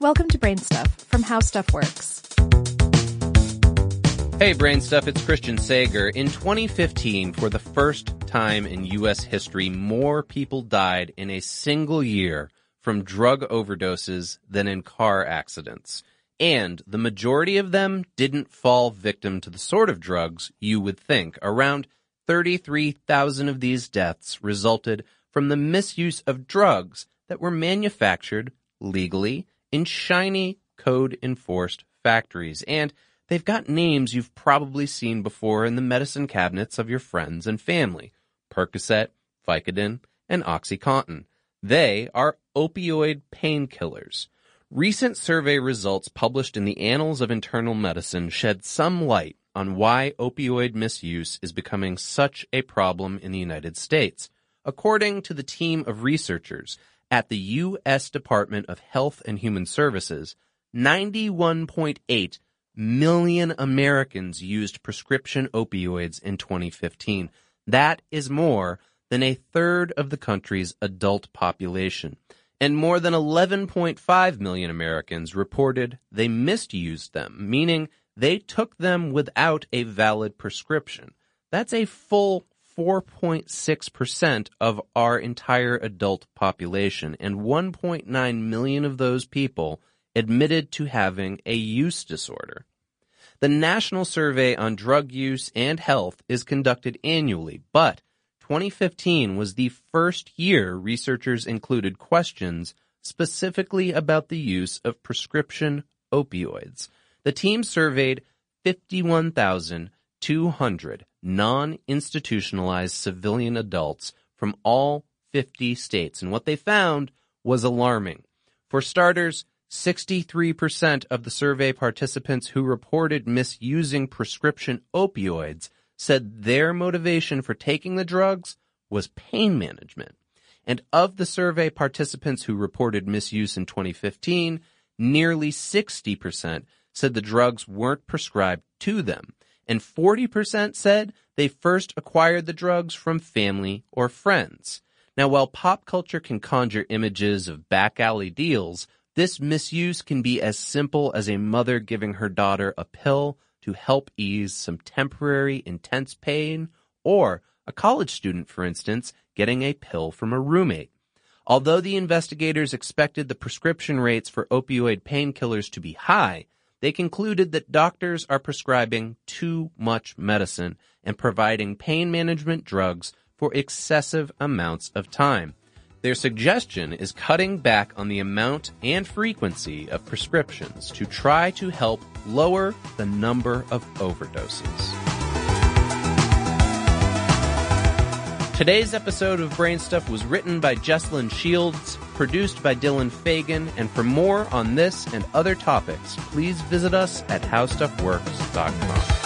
Welcome to Brain Stuff from How Stuff Works. Hey, Brain Stuff, it's Christian Sager. In 2015, for the first time in U.S. history, more people died in a single year from drug overdoses than in car accidents. And the majority of them didn't fall victim to the sort of drugs you would think. Around 33,000 of these deaths resulted from the misuse of drugs that were manufactured legally in shiny, code-enforced factories. And they've got names you've probably seen before in the medicine cabinets of your friends and family. Percocet, Vicodin, and OxyContin. They are opioid painkillers. Recent survey results published in the Annals of Internal Medicine shed some light on why opioid misuse is becoming such a problem in the United States. According to the team of researchers at the U.S. Department of Health and Human Services, 91.8 million Americans used prescription opioids in 2015. That is more than a third of the country's adult population. And more than 11.5 million Americans reported they misused them, meaning they took them without a valid prescription. That's a full 4.6% of our entire adult population, and 1.9 million of those people admitted to having a use disorder. The National Survey on Drug Use and Health is conducted annually, but 2015 was the first year researchers included questions specifically about the use of prescription opioids. The team surveyed 51,200 non-institutionalized civilian adults from all 50 states, and what they found was alarming. For starters, 63% of the survey participants who reported misusing prescription opioids said their motivation for taking the drugs was pain management. And of the survey participants who reported misuse in 2015, nearly 60% said the drugs weren't prescribed to them, and 40% said they first acquired the drugs from family or friends. Now, while pop culture can conjure images of back-alley deals, this misuse can be as simple as a mother giving her daughter a pill to help ease some temporary intense pain, or a college student, for instance, getting a pill from a roommate. Although the investigators expected the prescription rates for opioid painkillers to be high, they concluded that doctors are prescribing too much medicine and providing pain management drugs for excessive amounts of time. Their suggestion is cutting back on the amount and frequency of prescriptions to try to help lower the number of overdoses. Today's episode of Brain Stuff was written by Jesslyn Shields, produced by Dylan Fagan, and for more on this and other topics, please visit us at howstuffworks.com.